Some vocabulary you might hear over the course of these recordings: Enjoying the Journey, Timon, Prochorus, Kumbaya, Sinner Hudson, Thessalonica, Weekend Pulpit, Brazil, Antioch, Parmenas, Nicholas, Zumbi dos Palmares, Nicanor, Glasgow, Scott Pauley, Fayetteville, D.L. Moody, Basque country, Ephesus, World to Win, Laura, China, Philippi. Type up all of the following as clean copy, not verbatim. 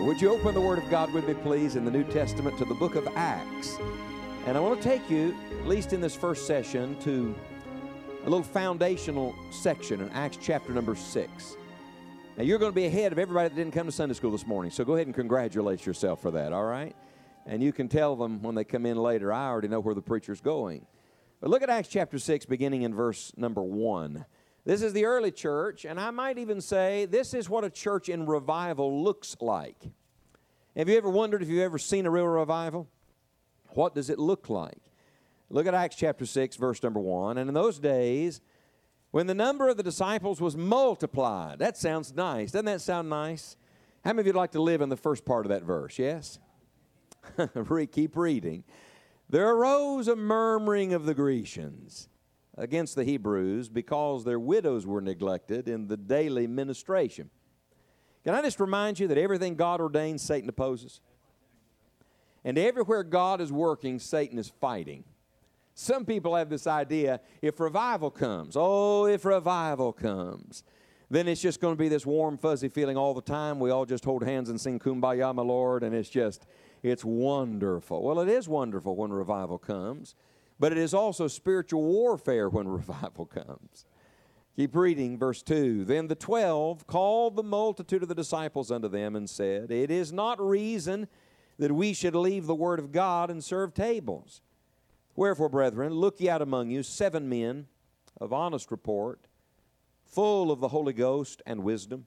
Would you open the Word of God with me, please, in the New Testament to the book of Acts? And I want to take you, at least in this first session, to a little foundational section in Acts chapter number 6. Now, you're going to be ahead of everybody that didn't come to Sunday school this morning, so go ahead and congratulate yourself for that, all right? And you can tell them when they come in later, I already know where the preacher's going. But look at Acts chapter 6, beginning in verse number 1. This is the early church, and I might even say this is what a church in revival looks like. Have you ever wondered if you've ever seen a real revival? What does it look like? Look at Acts chapter 6, verse number 1. And in those days, when the number of the disciples was multiplied. That sounds nice. Doesn't that sound nice? How many of you would like to live in the first part of that verse? Yes? Keep reading. There arose a murmuring of the Grecians against the Hebrews because their widows were neglected in the daily ministration. Can I just remind you that everything God ordains, Satan opposes? And everywhere God is working, Satan is fighting. Some people have this idea, if revival comes, then it's just going to be this warm, fuzzy feeling all the time. We all just hold hands and sing Kumbaya, my Lord, and it's wonderful. Well, it is wonderful when revival comes, but it is also spiritual warfare when revival comes. Keep reading, verse 2. Then the 12 called the multitude of the disciples unto them and said, It is not reason that we should leave the word of God and serve tables. Wherefore, brethren, look ye out among you 7 men of honest report, full of the Holy Ghost and wisdom,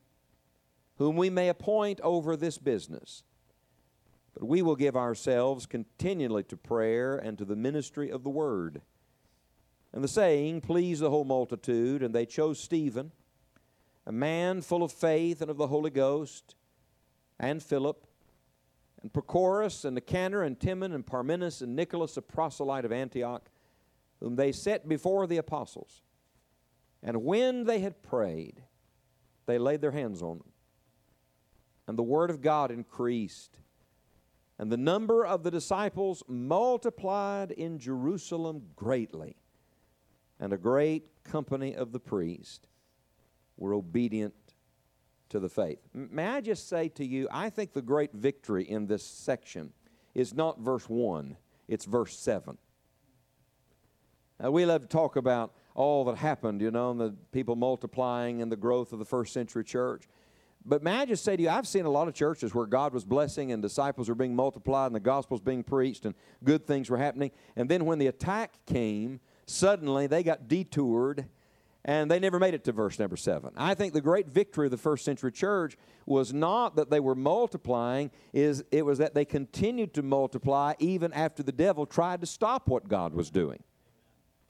whom we may appoint over this business. But we will give ourselves continually to prayer and to the ministry of the word. And the saying pleased the whole multitude, and they chose Stephen, a man full of faith and of the Holy Ghost, and Philip, and Prochorus, and Nicanor, and Timon, and Parmenas, and Nicholas, a proselyte of Antioch, whom they set before the apostles. And when they had prayed, they laid their hands on them. And the word of God increased, and the number of the disciples multiplied in Jerusalem greatly. And a great company of the priests were obedient to the faith. May I just say to you, I think the great victory in this section is not verse 1, it's verse 7. Now, we love to talk about all that happened, you know, and the people multiplying and the growth of the first century church. But may I just say to you, I've seen a lot of churches where God was blessing and disciples were being multiplied and the gospel's being preached and good things were happening. And then when the attack came, suddenly they got detoured and they never made it to verse number 7. I think the great victory of the first century church was not that they were multiplying, it was that they continued to multiply even after the devil tried to stop what God was doing.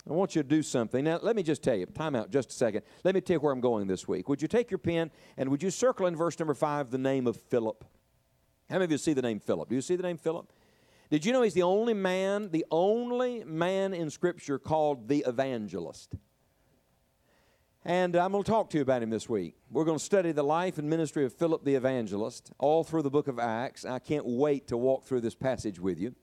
I want you to do something. Now, let me just tell you, time out just a second. Let me tell you where I'm going this week. Would you take your pen and would you circle in verse number 5 the name of Philip? How many of you see the name Philip? Do you see the name Philip? Did you know he's the only man in Scripture called the evangelist? And I'm going to talk to you about him this week. We're going to study the life and ministry of Philip the evangelist all through the book of Acts. I can't wait to walk through this passage with you.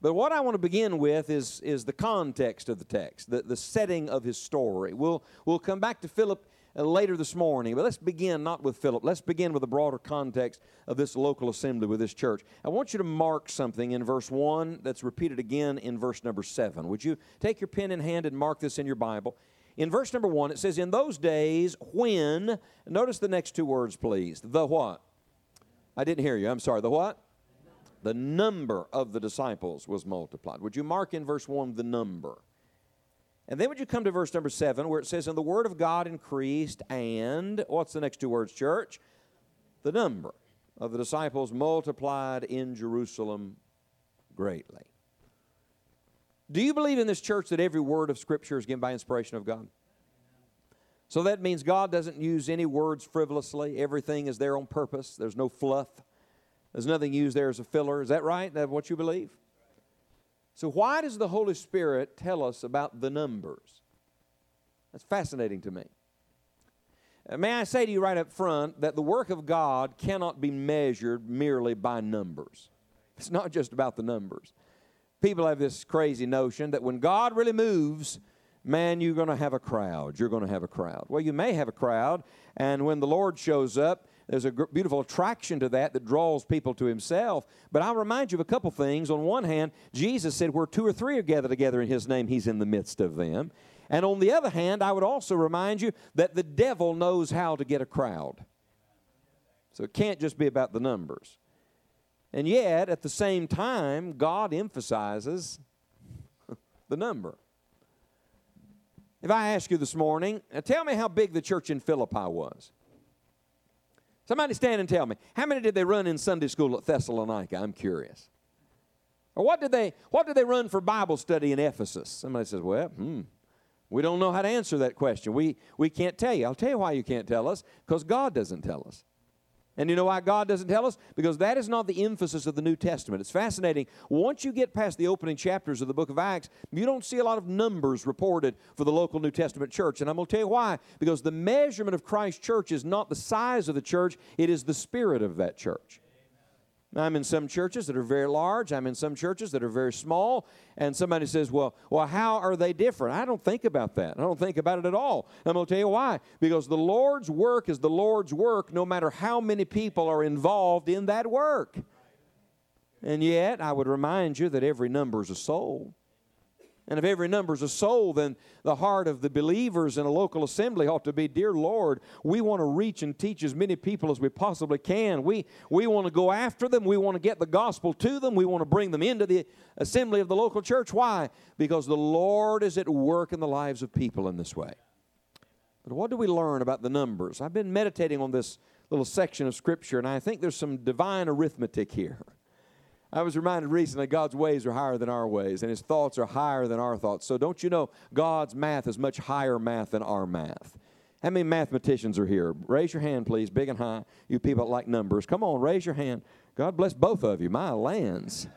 But what I want to begin with is the context of the text, the setting of his story. We'll come back to Philip later this morning, but let's begin not with Philip. Let's begin with the broader context of this local assembly with this church. I want you to mark something in verse 1 that's repeated again in verse number 7. Would you take your pen in hand and mark this in your Bible? In verse number 1, it says, In those days when, notice the next two words, please. The what? I didn't hear you. I'm sorry. The what? The number of the disciples was multiplied. Would you mark in verse 1 the number? And then would you come to verse number 7 where it says, And the word of God increased and, what's the next two words, church? The number of the disciples multiplied in Jerusalem greatly. Do you believe in this church that every word of Scripture is given by inspiration of God? So that means God doesn't use any words frivolously. Everything is there on purpose. There's no fluff. There's nothing used there as a filler. Is that right? Is that what you believe? So why does the Holy Spirit tell us about the numbers? That's fascinating to me. May I say to you right up front that the work of God cannot be measured merely by numbers. It's not just about the numbers. People have this crazy notion that when God really moves, man, you're going to have a crowd. You're going to have a crowd. Well, you may have a crowd, and when the Lord shows up, there's a beautiful attraction to that that draws people to Himself. But I'll remind you of a couple things. On one hand, Jesus said where two or three are gathered together in His name, He's in the midst of them. And on the other hand, I would also remind you that the devil knows how to get a crowd. So it can't just be about the numbers. And yet, at the same time, God emphasizes the number. If I ask you this morning, tell me how big the church in Philippi was. Somebody stand and tell me, how many did they run in Sunday school at Thessalonica? I'm curious. Or what did they run for Bible study in Ephesus? Somebody says, well, we don't know how to answer that question. We can't tell you. I'll tell you why you can't tell us, because God doesn't tell us. And you know why God doesn't tell us? Because that is not the emphasis of the New Testament. It's fascinating. Once you get past the opening chapters of the book of Acts, you don't see a lot of numbers reported for the local New Testament church. And I'm going to tell you why. Because the measurement of Christ's church is not the size of the church. It is the spirit of that church. Now, I'm in some churches that are very large. I'm in some churches that are very small. And somebody says, well, how are they different? I don't think about that. I don't think about it at all. I'm going to tell you why. Because the Lord's work is the Lord's work, no matter how many people are involved in that work. And yet, I would remind you that every number is a soul. And if every number is a soul, then the heart of the believers in a local assembly ought to be, dear Lord, we want to reach and teach as many people as we possibly can. We want to go after them. We want to get the gospel to them. We want to bring them into the assembly of the local church. Why? Because the Lord is at work in the lives of people in this way. But what do we learn about the numbers? I've been meditating on this little section of Scripture, and I think there's some divine arithmetic here. I was reminded recently God's ways are higher than our ways, and His thoughts are higher than our thoughts. So don't you know God's math is much higher math than our math? How many mathematicians are here? Raise your hand, please, big and high. You people that like numbers. Come on, raise your hand. God bless both of you. My lands.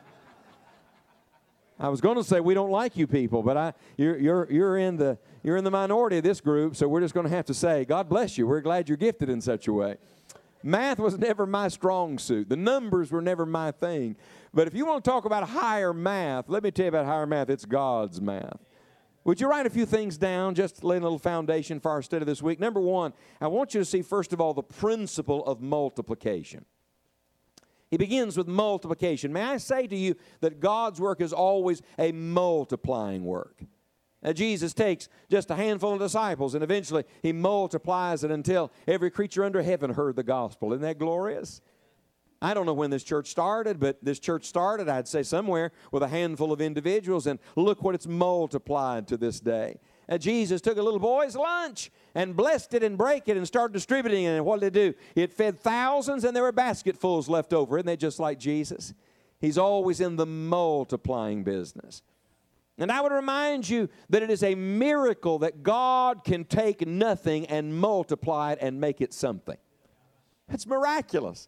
I was going to say we don't like you people, but you're in the minority of this group, so we're just going to have to say, God bless you. We're glad you're gifted in such a way. Math was never my strong suit. The numbers were never my thing. But if you want to talk about higher math, let me tell you about higher math. It's God's math. Would you write a few things down just to lay a little foundation for our study this week? Number one, I want you to see, first of all, the principle of multiplication. He begins with multiplication. May I say to you that God's work is always a multiplying work. Now, Jesus takes just a handful of disciples, and eventually He multiplies it until every creature under heaven heard the gospel. Isn't that glorious? I don't know when this church started, but this church started, I'd say, somewhere with a handful of individuals, and look what it's multiplied to this day. Now, Jesus took a little boy's lunch and blessed it and broke it and started distributing it, and what did it do? It fed thousands, and there were basketfuls left over. Isn't that just like Jesus? He's always in the multiplying business. And I would remind you that it is a miracle that God can take nothing and multiply it and make it something. That's miraculous.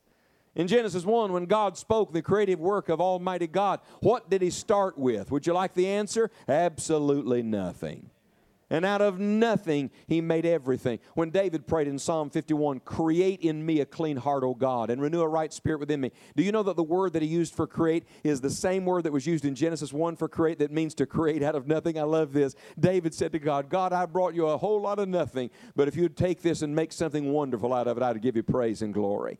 In Genesis 1, when God spoke the creative work of Almighty God, what did He start with? Would you like the answer? Absolutely nothing. And out of nothing, He made everything. When David prayed in Psalm 51, create in me a clean heart, O God, and renew a right spirit within me. Do you know that the word that he used for create is the same word that was used in Genesis 1 for create that means to create out of nothing? I love this. David said to God, God, I brought you a whole lot of nothing, but if you'd take this and make something wonderful out of it, I'd give you praise and glory.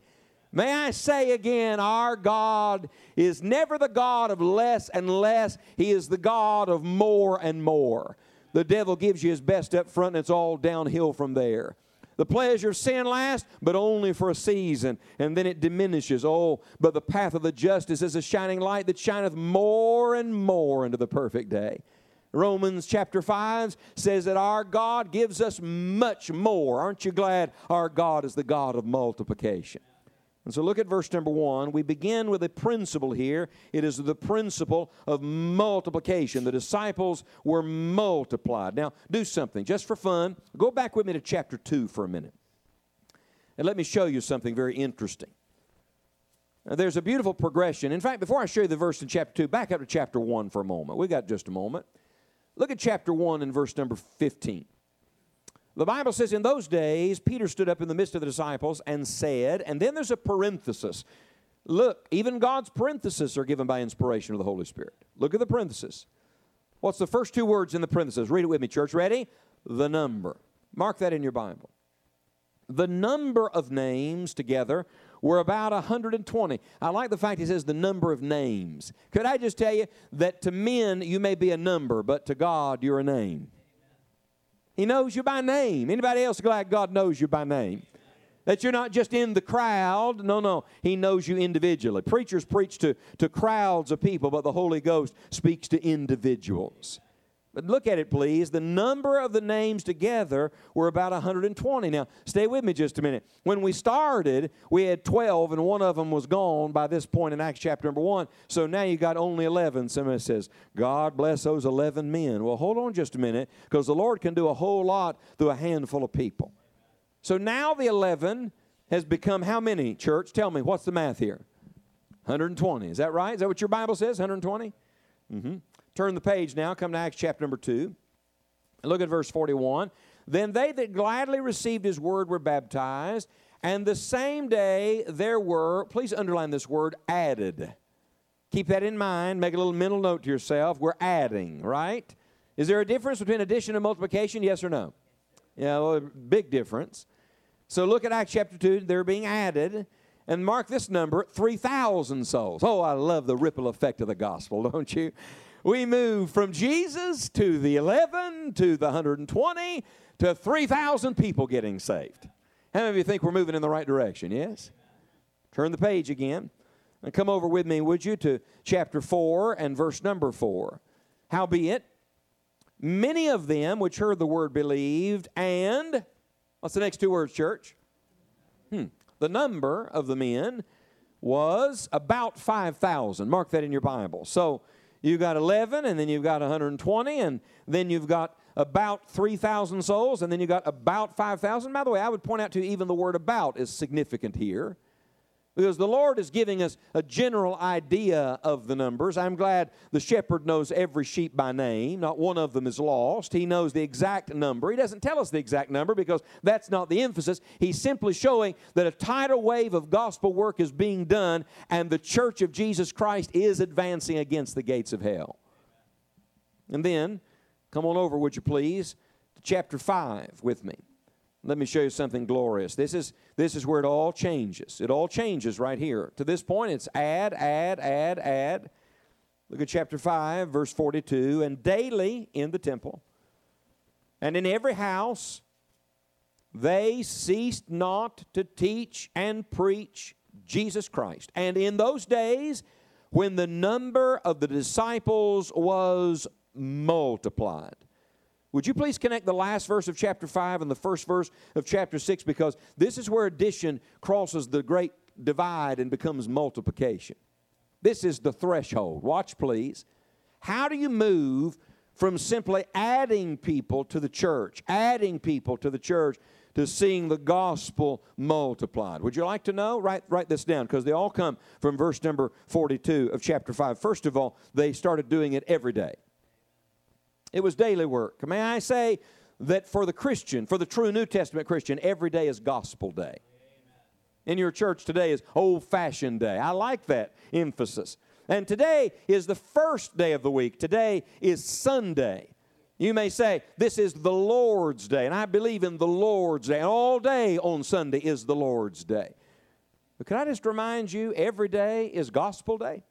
May I say again, our God is never the God of less and less. He is the God of more and more. The devil gives you his best up front, and it's all downhill from there. The pleasure of sin lasts, but only for a season, and then it diminishes. Oh, but the path of the just is a shining light that shineth more and more into the perfect day. Romans chapter 5 says that our God gives us much more. Aren't you glad our God is the God of multiplication? And so look at verse number 1. We begin with a principle here. It is the principle of multiplication. The disciples were multiplied. Now, do something just for fun. Go back with me to chapter 2 for a minute. And let me show you something very interesting. Now, there's a beautiful progression. In fact, before I show you the verse in chapter 2, back up to chapter 1 for a moment. We've got just a moment. Look at chapter 1 and verse number 15. The Bible says, in those days, Peter stood up in the midst of the disciples and said, and then there's a parenthesis. Look, even God's parentheses are given by inspiration of the Holy Spirit. Look at the parenthesis. What's the first two words in the parenthesis? Read it with me, church. Ready? The number. Mark that in your Bible. The number of names together were about 120. I like the fact he says the number of names. Could I just tell you that to men you may be a number, but to God you're a name. He knows you by name. Anybody else glad God knows you by name? That you're not just in the crowd. No, no. He knows you individually. Preachers preach to crowds of people, but the Holy Ghost speaks to individuals. But look at it, please. The number of the names together were about 120. Now, stay with me just a minute. When we started, we had 12, and one of them was gone by this point in Acts chapter number 1. So now you got only 11. Somebody says, God bless those 11 men. Well, hold on just a minute, because the Lord can do a whole lot through a handful of people. So now the 11 has become how many, church? Tell me, what's the math here? 120. Is that right? Is that what your Bible says, 120? Mm-hmm. Turn the page now. Come to Acts chapter number 2. Look at verse 41. Then they that gladly received his word were baptized, and the same day there were, please underline this word, added. Keep that in mind. Make a little mental note to yourself. We're adding, right? Is there a difference between addition and multiplication? Yes or no? Yeah, well, big difference. So look at Acts chapter 2. They're being added. And mark this number, 3,000 souls. Oh, I love the ripple effect of the gospel, don't you? We move from Jesus to the 11 to the 120 to 3,000 people getting saved. How many of you think we're moving in the right direction? Yes? Turn the page again. And come over with me, would you, to chapter 4 and verse number 4. Howbeit, many of them which heard the word believed, and, what's the next two words, church? The number of the men was about 5,000. Mark that in your Bible. So, you've got 11, and then you've got 120, and then you've got about 3,000 souls, and then you've got about 5,000. By the way, I would point out to you even the word about is significant here because the Lord is giving us a general idea of the numbers. I'm glad the shepherd knows every sheep by name. Not one of them is lost. He knows the exact number. He doesn't tell us the exact number because that's not the emphasis. He's simply showing that a tidal wave of gospel work is being done, and the church of Jesus Christ is advancing against the gates of hell. And then, come on over, would you please, to chapter 5 with me. Let me show you something glorious. This is where it all changes. It all changes right here. To this point, it's add, add, add, add. Look at chapter 5, verse 42. And daily in the temple and in every house they ceased not to teach and preach Jesus Christ. And in those days when the number of the disciples was multiplied. Would you please connect the last verse of chapter 5 and the first verse of chapter 6, because this is where addition crosses the great divide and becomes multiplication. This is the threshold. Watch, please. How do you move from simply adding people to the church, to seeing the gospel multiplied? Would you like to know? Write this down, because they all come from verse number 42 of chapter 5. First of all, they started doing it every day. It was daily work. May I say that for the Christian, for the true New Testament Christian, every day is gospel day. Amen. In your church today is old-fashioned day. I like that emphasis. And today is the first day of the week. Today is Sunday. You may say, this is the Lord's day, and I believe in the Lord's day. All day on Sunday is the Lord's day. But can I just remind you, every day is gospel day?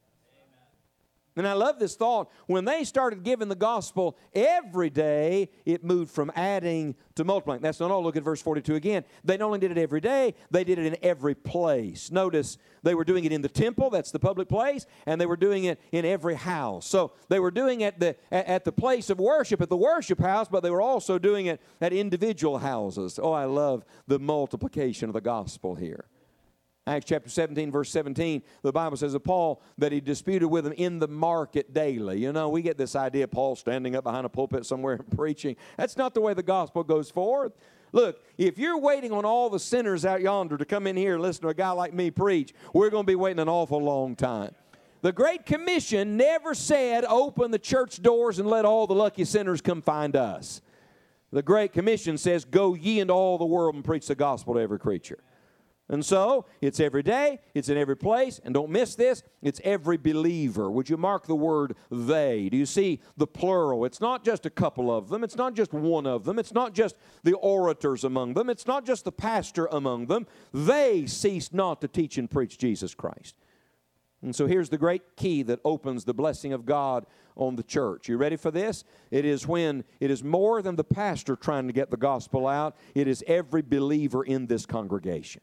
And I love this thought. When they started giving the gospel every day, it moved from adding to multiplying. That's not all. Look at verse 42 again. They not only did it every day, they did it in every place. Notice they were doing it in the temple. That's the public place. And they were doing it in every house. So they were doing it at the place of worship, at the worship house, but they were also doing it at individual houses. Oh, I love the multiplication of the gospel here. Acts chapter 17, verse 17, the Bible says of Paul that he disputed with him in the market daily. You know, we get this idea of Paul standing up behind a pulpit somewhere and preaching. That's not the way the gospel goes forth. Look, if you're waiting on all the sinners out yonder to come in here and listen to a guy like me preach, we're going to be waiting an awful long time. The Great Commission never said, open the church doors and let all the lucky sinners come find us. The Great Commission says, go ye into all the world and preach the gospel to every creature. And so, it's every day, it's in every place, and don't miss this, it's every believer. Would you mark the word they? Do you see the plural? It's not just a couple of them. It's not just one of them. It's not just the orators among them. It's not just the pastor among them. They ceased not to teach and preach Jesus Christ. And so here's the great key that opens the blessing of God on the church. You ready for this? It is when it is more than the pastor trying to get the gospel out. It is every believer in this congregation.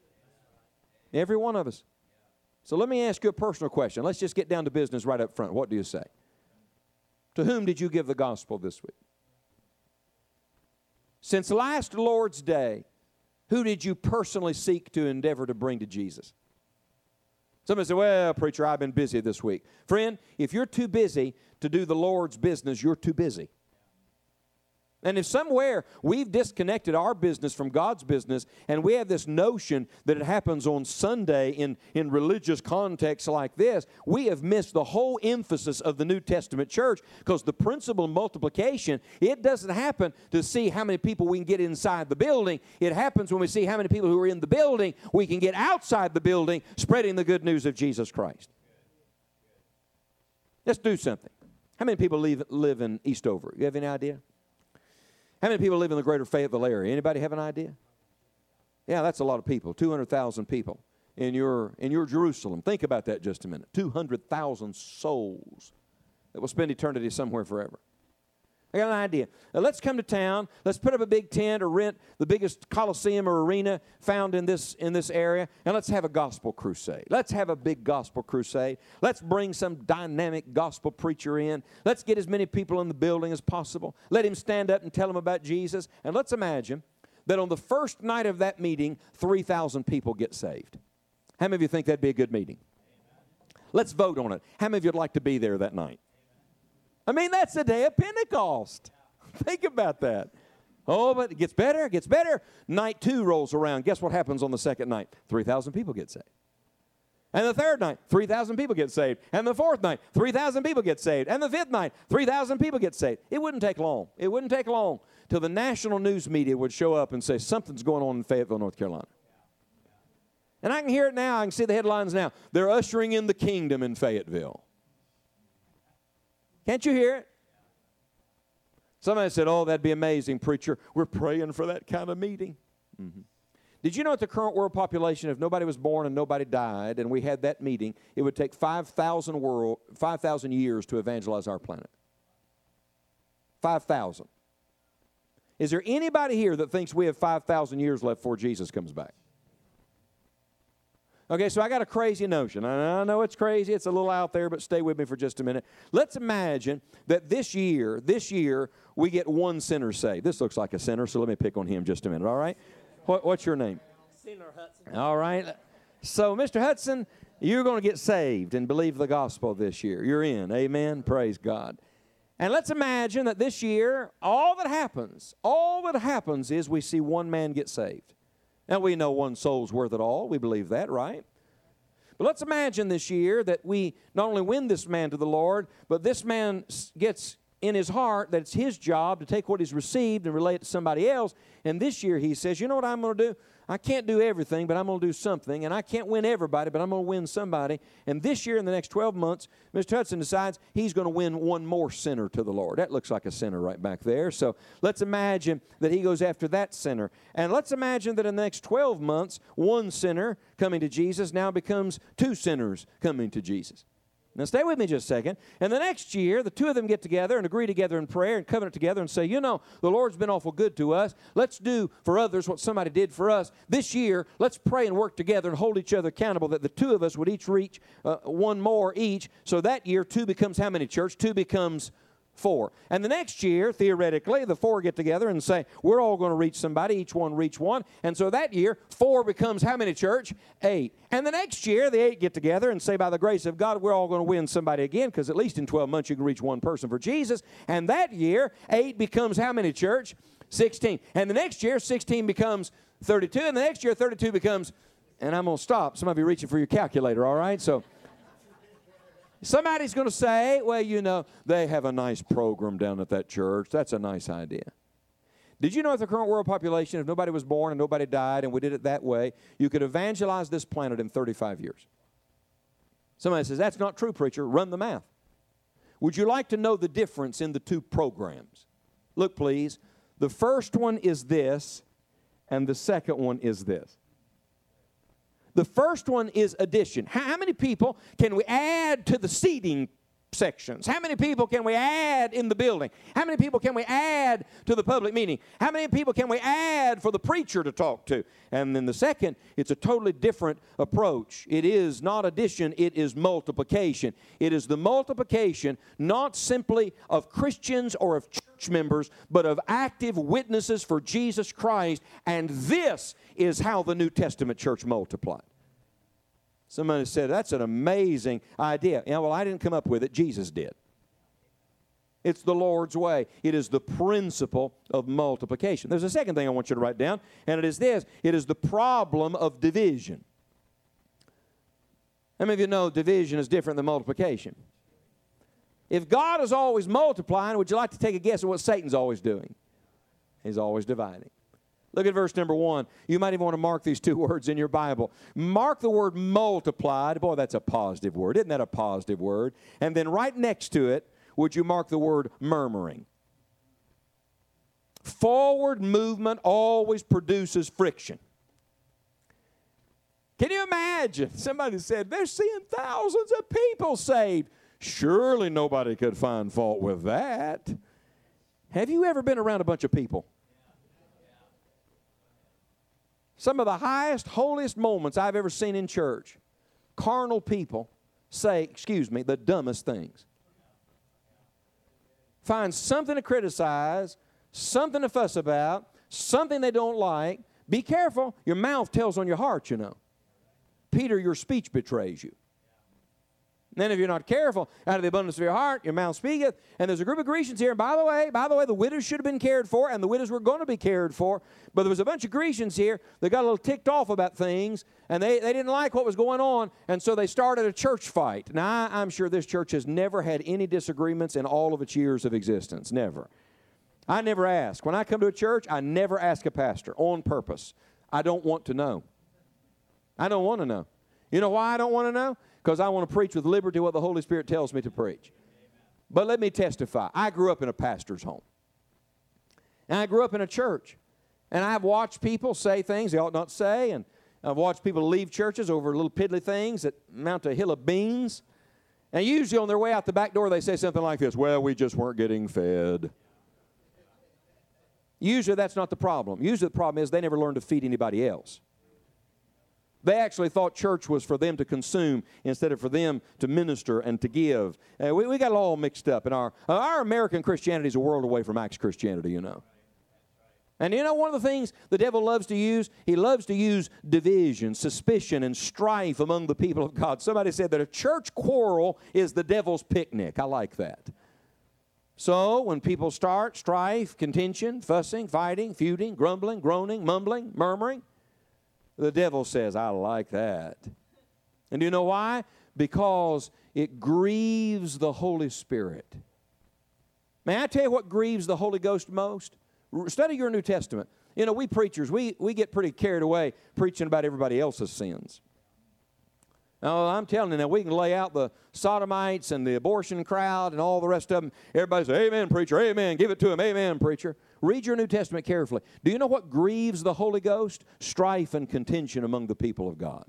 Every one of us. So let me ask you a personal question. Let's just get down to business right up front. What do you say? To whom did you give the gospel this week? Since last Lord's Day, who did you personally seek to endeavor to bring to Jesus? Somebody said, well, preacher, I've been busy this week. Friend, if you're too busy to do the Lord's business, you're too busy. And if somewhere we've disconnected our business from God's business and we have this notion that it happens on Sunday in religious contexts like this, we have missed the whole emphasis of the New Testament church, because the principle of multiplication, it doesn't happen to see how many people we can get inside the building. It happens when we see how many people who are in the building we can get outside the building spreading the good news of Jesus Christ. Let's do something. How many people live in Eastover? You have any idea? How many people live in the greater Fayetteville area? Anybody have an idea? Yeah, that's a lot of people, 200,000 people in your Jerusalem. Think about that just a minute, 200,000 souls that will spend eternity somewhere forever. I got an idea. Now, let's come to town. Let's put up a big tent or rent the biggest coliseum or arena found in this area, and let's have a gospel crusade. Let's have a big gospel crusade. Let's bring some dynamic gospel preacher in. Let's get as many people in the building as possible. Let him stand up and tell them about Jesus. And let's imagine that on the first night of that meeting, 3,000 people get saved. How many of you think that'd be a good meeting? Let's vote on it. How many of you would like to be there that night? I mean, that's the day of Pentecost. Think about that. Oh, but it gets better, it gets better. Night two rolls around. Guess what happens on the second night? 3,000 people get saved. And the third night, 3,000 people get saved. And the fourth night, 3,000 people get saved. And the fifth night, 3,000 people get saved. It wouldn't take long. It wouldn't take long till the national news media would show up and say, something's going on in Fayetteville, North Carolina. And I can hear it now. I can see the headlines now. They're ushering in the kingdom in Fayetteville. Can't you hear it? Somebody said, oh, that'd be amazing, preacher. We're praying for that kind of meeting. Mm-hmm. Did you know at the current world population, if nobody was born and nobody died and we had that meeting, it would take 5,000 years to evangelize our planet? 5,000. Is there anybody here that thinks we have 5,000 years left before Jesus comes back? Okay, so I got a crazy notion. I know it's crazy. It's a little out there, but stay with me for just a minute. Let's imagine that this year, we get one sinner saved. This looks like a sinner, so let me pick on him just a minute, all right? What's your name? Sinner Hudson. All right. So, Mr. Hudson, you're going to get saved and believe the gospel this year. You're in. Amen. Praise God. And let's imagine that this year, all that happens is we see one man get saved. Now, we know one soul's worth it all. We believe that, right? But let's imagine this year that we not only win this man to the Lord, but this man gets in his heart that it's his job to take what he's received and relate it to somebody else. And this year he says, you know what I'm going to do? I can't do everything, but I'm going to do something. And I can't win everybody, but I'm going to win somebody. And this year, in the next 12 months, Mr. Hudson decides he's going to win one more sinner to the Lord. That looks like a sinner right back there. So let's imagine that he goes after that sinner. And let's imagine that in the next 12 months, one sinner coming to Jesus now becomes two sinners coming to Jesus. Now, stay with me just a second. And the next year, the two of them get together and agree together in prayer and covenant together and say, you know, the Lord's been awful good to us. Let's do for others what somebody did for us. This year, let's pray and work together and hold each other accountable that the two of us would each reach one more each. So that year, two becomes how many, church? Two becomes four. And the next year, theoretically, the four get together and say, we're all going to reach somebody, each one reach one. And so that year, four becomes how many, church? Eight. And the next year, the eight get together and say, by the grace of God, we're all going to win somebody again, because at least in 12 months you can reach one person for Jesus. And that year, eight becomes how many, church? 16. And the next year, 16 becomes 32. And the next year, 32 becomes, and I'm going to stop. Some of you are reaching for your calculator, all right? So somebody's going to say, well, you know, they have a nice program down at that church. That's a nice idea. Did you know at the current world population, if nobody was born and nobody died and we did it that way, you could evangelize this planet in 35 years? Somebody says, that's not true, preacher. Run the math. Would you like to know the difference in the two programs? Look, please. The first one is this, and the second one is this. The first one is addition. How many people can we add to the seating sections? How many people can we add in the building? How many people can we add to the public meeting? How many people can we add for the preacher to talk to? And then the second, it's a totally different approach. It is not addition, it is multiplication. It is the multiplication not simply of Christians or of church members, but of active witnesses for Jesus Christ. And this is how the New Testament church multiplied. Somebody said, that's an amazing idea. Yeah, well, I didn't come up with it. Jesus did. It's the Lord's way. It is the principle of multiplication. There's a second thing I want you to write down, and it is this. It is the problem of division. How many of you know division is different than multiplication? If God is always multiplying, would you like to take a guess at what Satan's always doing? He's always dividing. Look at verse number 1. You might even want to mark these two words in your Bible. Mark the word multiplied. Boy, that's a positive word. Isn't that a positive word? And then right next to it, would you mark the word murmuring? Forward movement always produces friction. Can you imagine? Somebody said, they're seeing thousands of people saved. Surely nobody could find fault with that. Have you ever been around a bunch of people? Some of the highest, holiest moments I've ever seen in church, carnal people say, excuse me, the dumbest things. Find something to criticize, something to fuss about, something they don't like. Be careful. Your mouth tells on your heart, you know. Peter, your speech betrays you. And then if you're not careful, out of the abundance of your heart, your mouth speaketh. And there's a group of Grecians here. And by the way, the widows should have been cared for, and the widows were going to be cared for. But there was a bunch of Grecians here that got a little ticked off about things, and they didn't like what was going on, and so they started a church fight. Now, I'm sure this church has never had any disagreements in all of its years of existence. Never. I never ask. When I come to a church, I never ask a pastor on purpose. I don't want to know. I don't want to know. You know why I don't want to know? Because I want to preach with liberty what the Holy Spirit tells me to preach. But let me testify. I grew up in a pastor's home. And I grew up in a church. And I've watched people say things they ought not say. And I've watched people leave churches over little piddly things that amount to a hill of beans. And usually on their way out the back door, they say something like this. Well, we just weren't getting fed. Usually that's not the problem. Usually the problem is they never learned to feed anybody else. They actually thought church was for them to consume instead of for them to minister and to give. We got it all mixed up. And our American Christianity is a world away from Acts Christianity, you know. And you know one of the things the devil loves to use? He loves to use division, suspicion, and strife among the people of God. Somebody said that a church quarrel is the devil's picnic. I like that. So when people start strife, contention, fussing, fighting, feuding, grumbling, groaning, mumbling, murmuring, the devil says, I like that. And do you know why? Because it grieves the Holy Spirit. May I tell you what grieves the Holy Ghost most? Study your New Testament. You know, we preachers, we get pretty carried away preaching about everybody else's sins. Now, I'm telling you, now we can lay out the sodomites and the abortion crowd and all the rest of them. Everybody says, amen, preacher, amen. Give it to him, amen, preacher. Read your New Testament carefully. Do you know what grieves the Holy Ghost? Strife and contention among the people of God.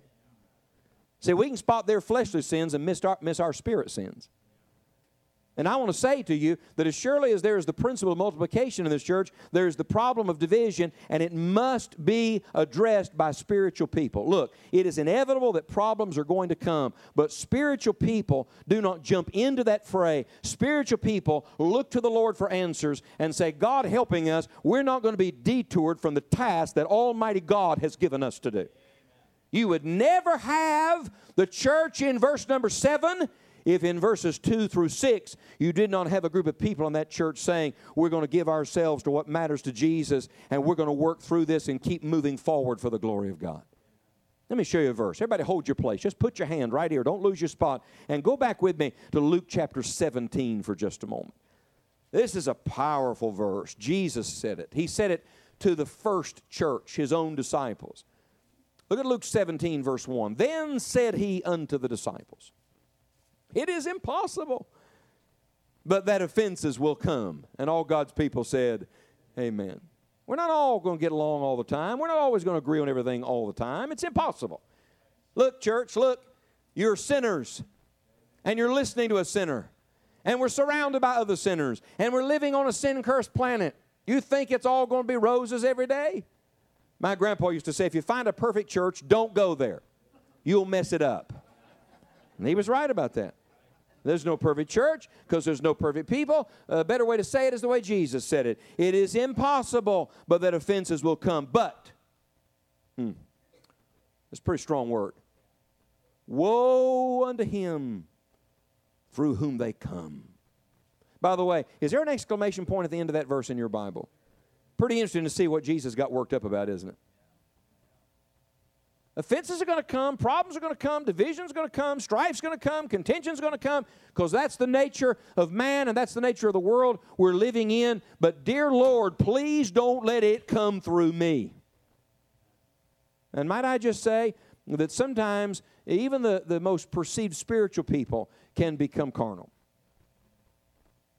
See, we can spot their fleshly sins and miss our spirit sins. And I want to say to you that as surely as there is the principle of multiplication in this church, there is the problem of division, and it must be addressed by spiritual people. Look, it is inevitable that problems are going to come, but spiritual people do not jump into that fray. Spiritual people look to the Lord for answers and say, God helping us, we're not going to be detoured from the task that Almighty God has given us to do. You would never have the church in verse number 7 if in verses 2 through 6, you did not have a group of people in that church saying, we're going to give ourselves to what matters to Jesus, and we're going to work through this and keep moving forward for the glory of God. Let me show you a verse. Everybody hold your place. Just put your hand right here. Don't lose your spot. And go back with me to Luke chapter 17 for just a moment. This is a powerful verse. Jesus said it. He said it to the first church, his own disciples. Look at Luke 17, verse 1. Then said he unto the disciples, it is impossible, but that offenses will come. And all God's people said, amen. We're not all going to get along all the time. We're not always going to agree on everything all the time. It's impossible. Look, church, look, you're sinners, and you're listening to a sinner, and we're surrounded by other sinners, and we're living on a sin-cursed planet. You think it's all going to be roses every day? My grandpa used to say, if you find a perfect church, don't go there. You'll mess it up. And he was right about that. There's no perfect church because there's no perfect people. A better way to say it is the way Jesus said it. It is impossible, but that offenses will come. But, that's a pretty strong word. Woe unto him through whom they come. By the way, is there an exclamation point at the end of that verse in your Bible? Pretty interesting to see what Jesus got worked up about, isn't it? Offenses are going to come, problems are going to come, division is going to come, strife's going to come, contention's going to come, because that's the nature of man and that's the nature of the world we're living in. But dear Lord, please don't let it come through me. And might I just say that sometimes even the most perceived spiritual people can become carnal.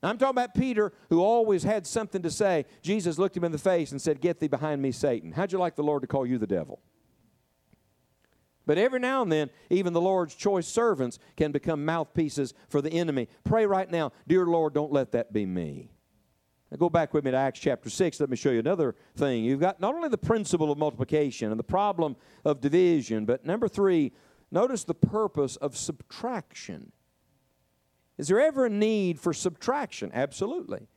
I'm talking about Peter, who always had something to say. Jesus looked him in the face and said, get thee behind me, Satan. How'd you like the Lord to call you the devil? But every now and then, even the Lord's choice servants can become mouthpieces for the enemy. Pray right now, dear Lord, don't let that be me. Now go back with me to Acts chapter 6. Let me show you another thing. You've got not only the principle of multiplication and the problem of division, but number 3, notice the purpose of subtraction. Is there ever a need for subtraction? Absolutely.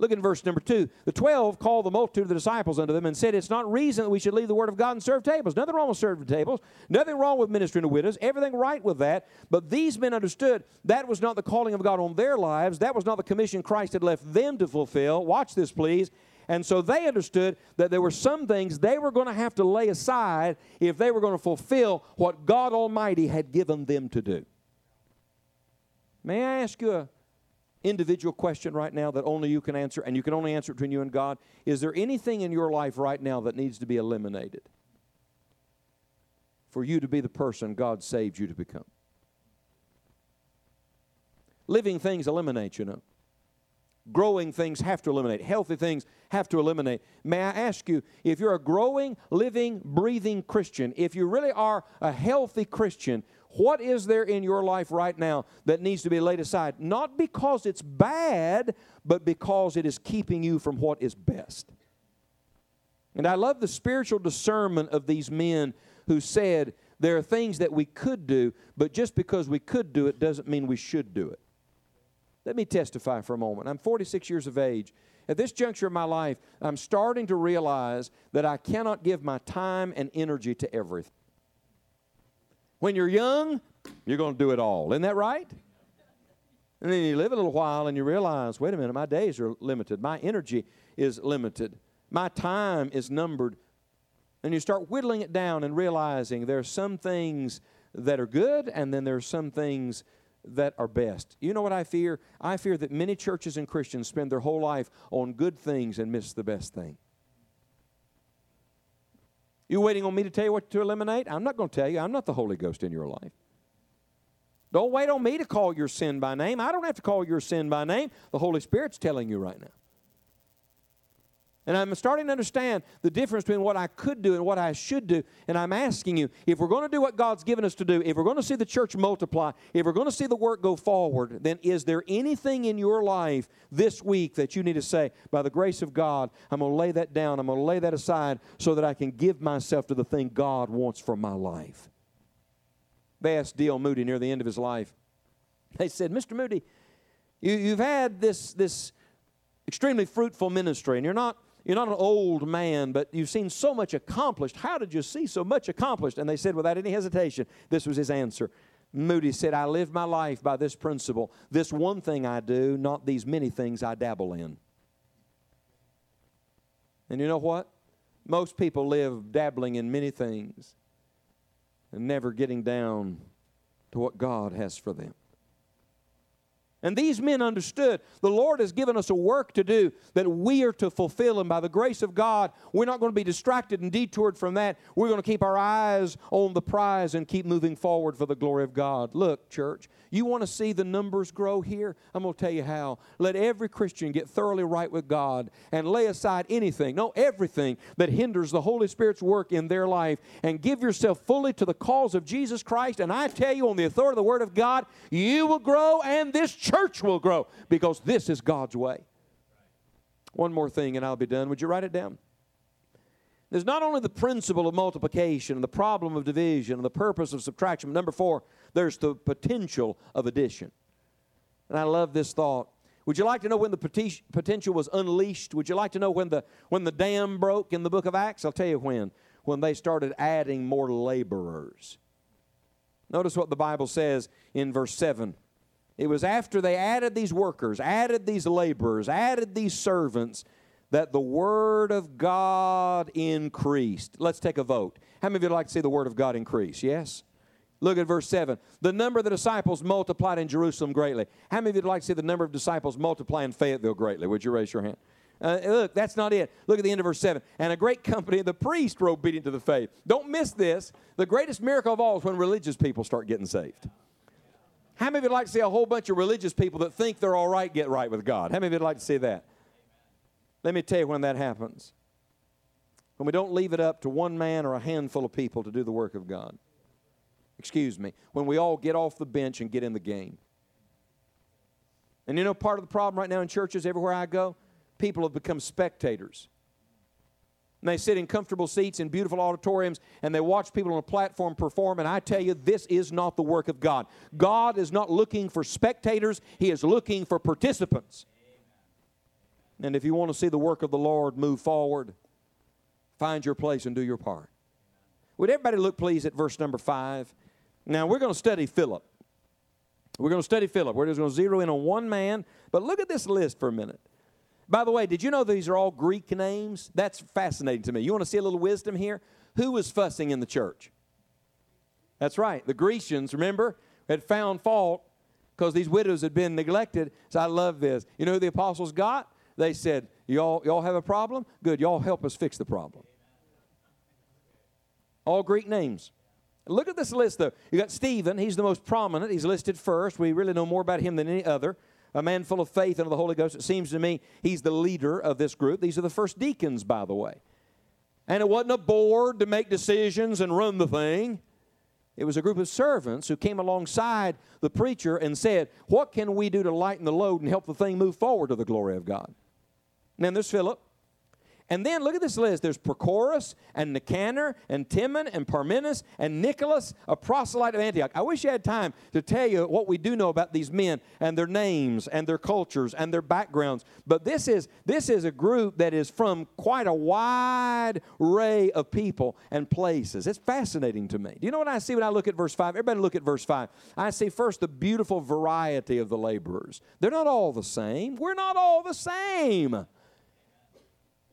Look at verse number 2. The 12 called the multitude of the disciples unto them and said, it's not reason that we should leave the word of God and serve tables. Nothing wrong with serving tables. Nothing wrong with ministering to widows. Everything right with that. But these men understood that was not the calling of God on their lives. That was not the commission Christ had left them to fulfill. Watch this, please. And so they understood that there were some things they were going to have to lay aside if they were going to fulfill what God Almighty had given them to do. May I ask you an individual question right now that only you can answer, and you can only answer between you and God? Is there anything in your life right now that needs to be eliminated for you to be the person God saved you to become? Living things eliminate, you know. Growing things have to eliminate. Healthy things have to eliminate. May I ask you, if you're a growing, living, breathing Christian, if you really are a healthy Christian, what is there in your life right now that needs to be laid aside? Not because it's bad, but because it is keeping you from what is best. And I love the spiritual discernment of these men who said there are things that we could do, but just because we could do it doesn't mean we should do it. Let me testify for a moment. I'm 46 years of age. At this juncture of my life, I'm starting to realize that I cannot give my time and energy to everything. When you're young, you're going to do it all. Isn't that right? And then you live a little while and you realize, wait a minute, my days are limited. My energy is limited. My time is numbered. And you start whittling it down and realizing there are some things that are good and then there are some things that are best. You know what I fear? I fear that many churches and Christians spend their whole life on good things and miss the best thing. You waiting on me to tell you what to eliminate? I'm not going to tell you. I'm not the Holy Ghost in your life. Don't wait on me to call your sin by name. I don't have to call your sin by name. The Holy Spirit's telling you right now. And I'm starting to understand the difference between what I could do and what I should do. And I'm asking you, if we're going to do what God's given us to do, if we're going to see the church multiply, if we're going to see the work go forward, then is there anything in your life this week that you need to say, by the grace of God, I'm going to lay that down, I'm going to lay that aside so that I can give myself to the thing God wants for my life? They asked D.L. Moody near the end of his life. They said, Mr. Moody, you've had this extremely fruitful ministry, and you're not an old man, but you've seen so much accomplished. How did you see so much accomplished? And they said without any hesitation, this was his answer. Moody said, I live my life by this principle. This one thing I do, not these many things I dabble in. And you know what? Most people live dabbling in many things and never getting down to what God has for them. And these men understood the Lord has given us a work to do that we are to fulfill. And by the grace of God, we're not going to be distracted and detoured from that. We're going to keep our eyes on the prize and keep moving forward for the glory of God. Look, church, you want to see the numbers grow here? I'm going to tell you how. Let every Christian get thoroughly right with God and lay aside anything, no, everything that hinders the Holy Spirit's work in their life, and give yourself fully to the cause of Jesus Christ. And I tell you, on the authority of the Word of God, you will grow and this church will grow, because this is God's way. One more thing and I'll be done. Would you write it down? There's not only the principle of multiplication and the problem of division and the purpose of subtraction, but number 4, there's the potential of addition. And I love this thought. Would you like to know when the potential was unleashed? Would you like to know when the dam broke in the book of Acts? I'll tell you when they started adding more laborers. Notice what the Bible says in verse 7. It was after they added these workers, added these laborers, added these servants, that the Word of God increased. Let's take a vote. How many of you would like to see the Word of God increase? Yes? Look at verse 7. The number of the disciples multiplied in Jerusalem greatly. How many of you would like to see the number of disciples multiply in Fayetteville greatly? Would you raise your hand? Look, that's not it. Look at the end of verse 7. And a great company of the priests were obedient to the faith. Don't miss this. The greatest miracle of all is when religious people start getting saved. How many of you would like to see a whole bunch of religious people that think they're all right get right with God? How many of you would like to see that? Let me tell you when that happens. When we don't leave it up to one man or a handful of people to do the work of God. Excuse me. When we all get off the bench and get in the game. And you know, part of the problem right now in churches everywhere I go, people have become spectators. And they sit in comfortable seats in beautiful auditoriums, and they watch people on a platform perform. And I tell you, this is not the work of God. God is not looking for spectators. He is looking for participants. And if you want to see the work of the Lord move forward, find your place and do your part. Would everybody look, please, at verse number 5. Now, we're going to study Philip. We're going to study Philip. We're just going to zero in on one man. But look at this list for a minute. By the way, did you know these are all Greek names? That's fascinating to me. You want to see a little wisdom here? Who was fussing in the church? That's right. The Grecians, remember, had found fault because these widows had been neglected. So I love this. You know who the apostles got? They said, y'all have a problem? Good. Y'all help us fix the problem. All Greek names. Look at this list, though. You got Stephen. He's the most prominent. He's listed first. We really know more about him than any other. A man full of faith and of the Holy Ghost. It seems to me he's the leader of this group. These are the first deacons, by the way. And it wasn't a board to make decisions and run the thing. It was a group of servants who came alongside the preacher and said, what can we do to lighten the load and help the thing move forward to the glory of God? And then there's Philip. And then look at this list. There's Prochorus and Nicanor and Timon and Parmenas and Nicholas, a proselyte of Antioch. I wish I had time to tell you what we do know about these men and their names and their cultures and their backgrounds. But this is a group that is from quite a wide array of people and places. It's fascinating to me. Do you know what I see when I look at verse 5? Everybody look at verse 5. I see first the beautiful variety of the laborers. They're not all the same. We're not all the same.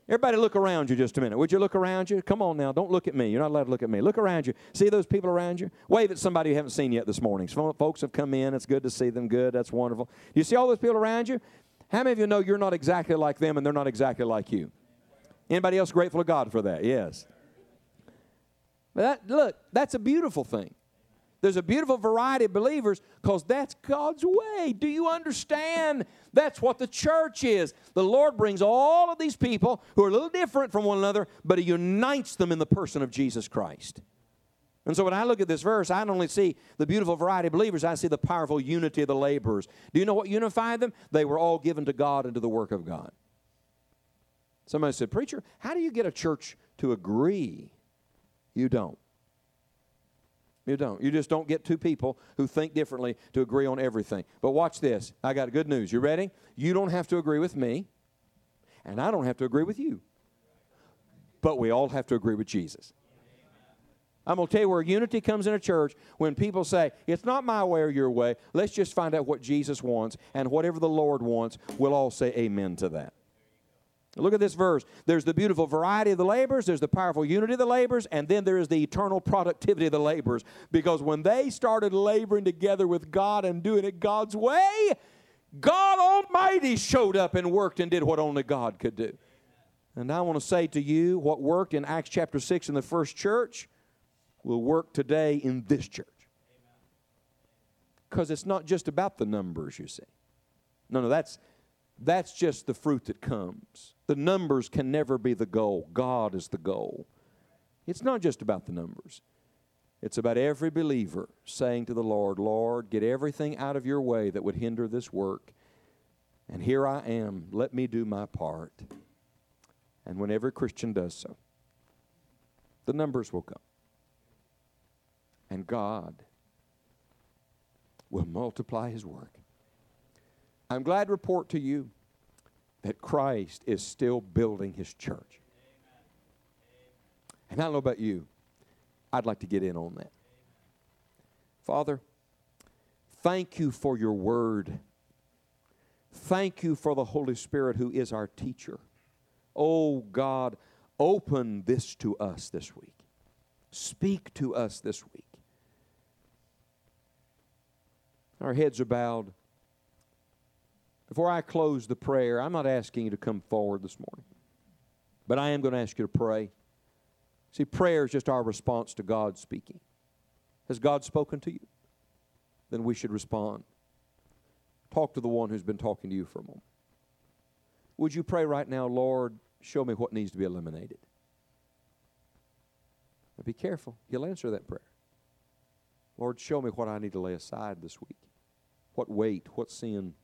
Everybody look around you just a minute. Would you look around you? Come on now. Don't look at me. You're not allowed to look at me. Look around you. See those people around you? Wave at somebody you haven't seen yet this morning. Some folks have come in. It's good to see them. Good. That's wonderful. You see all those people around you? How many of you know you're not exactly like them and they're not exactly like you? Anybody else grateful to God for that? Yes. Look, that's a beautiful thing. There's a beautiful variety of believers because that's God's way. Do you understand? That's what the church is. The Lord brings all of these people who are a little different from one another, but He unites them in the person of Jesus Christ. And so when I look at this verse, I don't only see the beautiful variety of believers, I see the powerful unity of the laborers. Do you know what unified them? They were all given to God and to the work of God. Somebody said, "Preacher, how do you get a church to agree?" You don't. You don't. You just don't get two people who think differently to agree on everything. But watch this. I got good news. You ready? You don't have to agree with me, and I don't have to agree with you. But we all have to agree with Jesus. I'm going to tell you where unity comes in a church when people say, it's not my way or your way. Let's just find out what Jesus wants, and whatever the Lord wants, we'll all say amen to that. Look at this verse. There's the beautiful variety of the laborers, there's the powerful unity of the laborers, and then there is the eternal productivity of the laborers. Because when they started laboring together with God and doing it God's way, God Almighty showed up and worked and did what only God could do. And I want to say to you, what worked in Acts chapter 6 in the first church will work today in this church. Because it's not just about the numbers, you see. No, that's just the fruit that comes. The numbers can never be the goal. God is the goal. It's not just about the numbers. It's about every believer saying to the Lord, "Lord, get everything out of your way that would hinder this work. And here I am. Let me do my part." And when every Christian does so, the numbers will come. And God will multiply His work. I'm glad to report to you that Christ is still building His church. And I don't know about you. I'd like to get in on that. Father, thank You for Your word. Thank You for the Holy Spirit who is our teacher. Oh God, open this to us this week. Speak to us this week. Our heads are bowed. Before I close the prayer, I'm not asking you to come forward this morning, but I am going to ask you to pray. See, prayer is just our response to God speaking. Has God spoken to you? Then we should respond. Talk to the one who's been talking to you for a moment. Would you pray right now, "Lord, show me what needs to be eliminated"? Now be careful. He'll answer that prayer. "Lord, show me what I need to lay aside this week. What weight, what sin."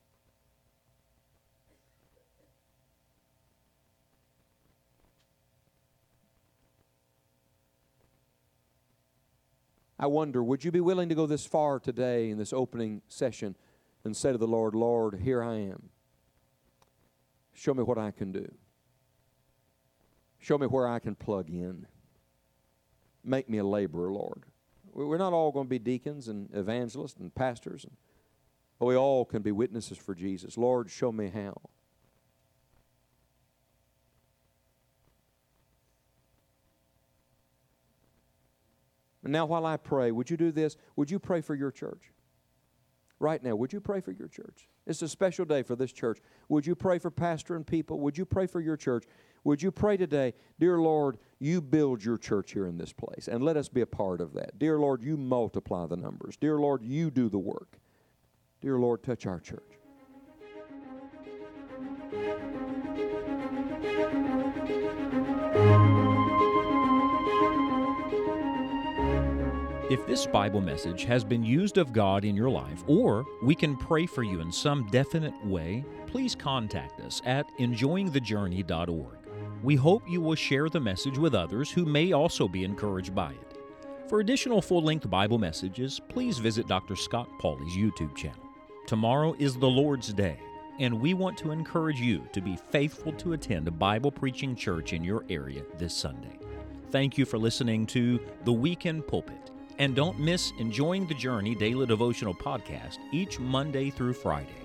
I wonder, would you be willing to go this far today in this opening session and say to the Lord, "Lord, here I am. Show me what I can do. Show me where I can plug in. Make me a laborer, Lord." We're not all going to be deacons and evangelists and pastors, but we all can be witnesses for Jesus. "Lord, show me how." And now while I pray, would you do this? Would you pray for your church? Right now, would you pray for your church? It's a special day for this church. Would you pray for pastor and people? Would you pray for your church? Would you pray today, "Dear Lord, You build Your church here in this place, and let us be a part of that. Dear Lord, You multiply the numbers. Dear Lord, You do the work. Dear Lord, touch our church." If this Bible message has been used of God in your life, or we can pray for you in some definite way, please contact us at enjoyingthejourney.org. We hope you will share the message with others who may also be encouraged by it. For additional full-length Bible messages, please visit Dr. Scott Pauley's YouTube channel. Tomorrow is the Lord's Day, and we want to encourage you to be faithful to attend a Bible-preaching church in your area this Sunday. Thank you for listening to The Weekend Pulpit, and don't miss Enjoying the Journey Daily Devotional Podcast each Monday through Friday.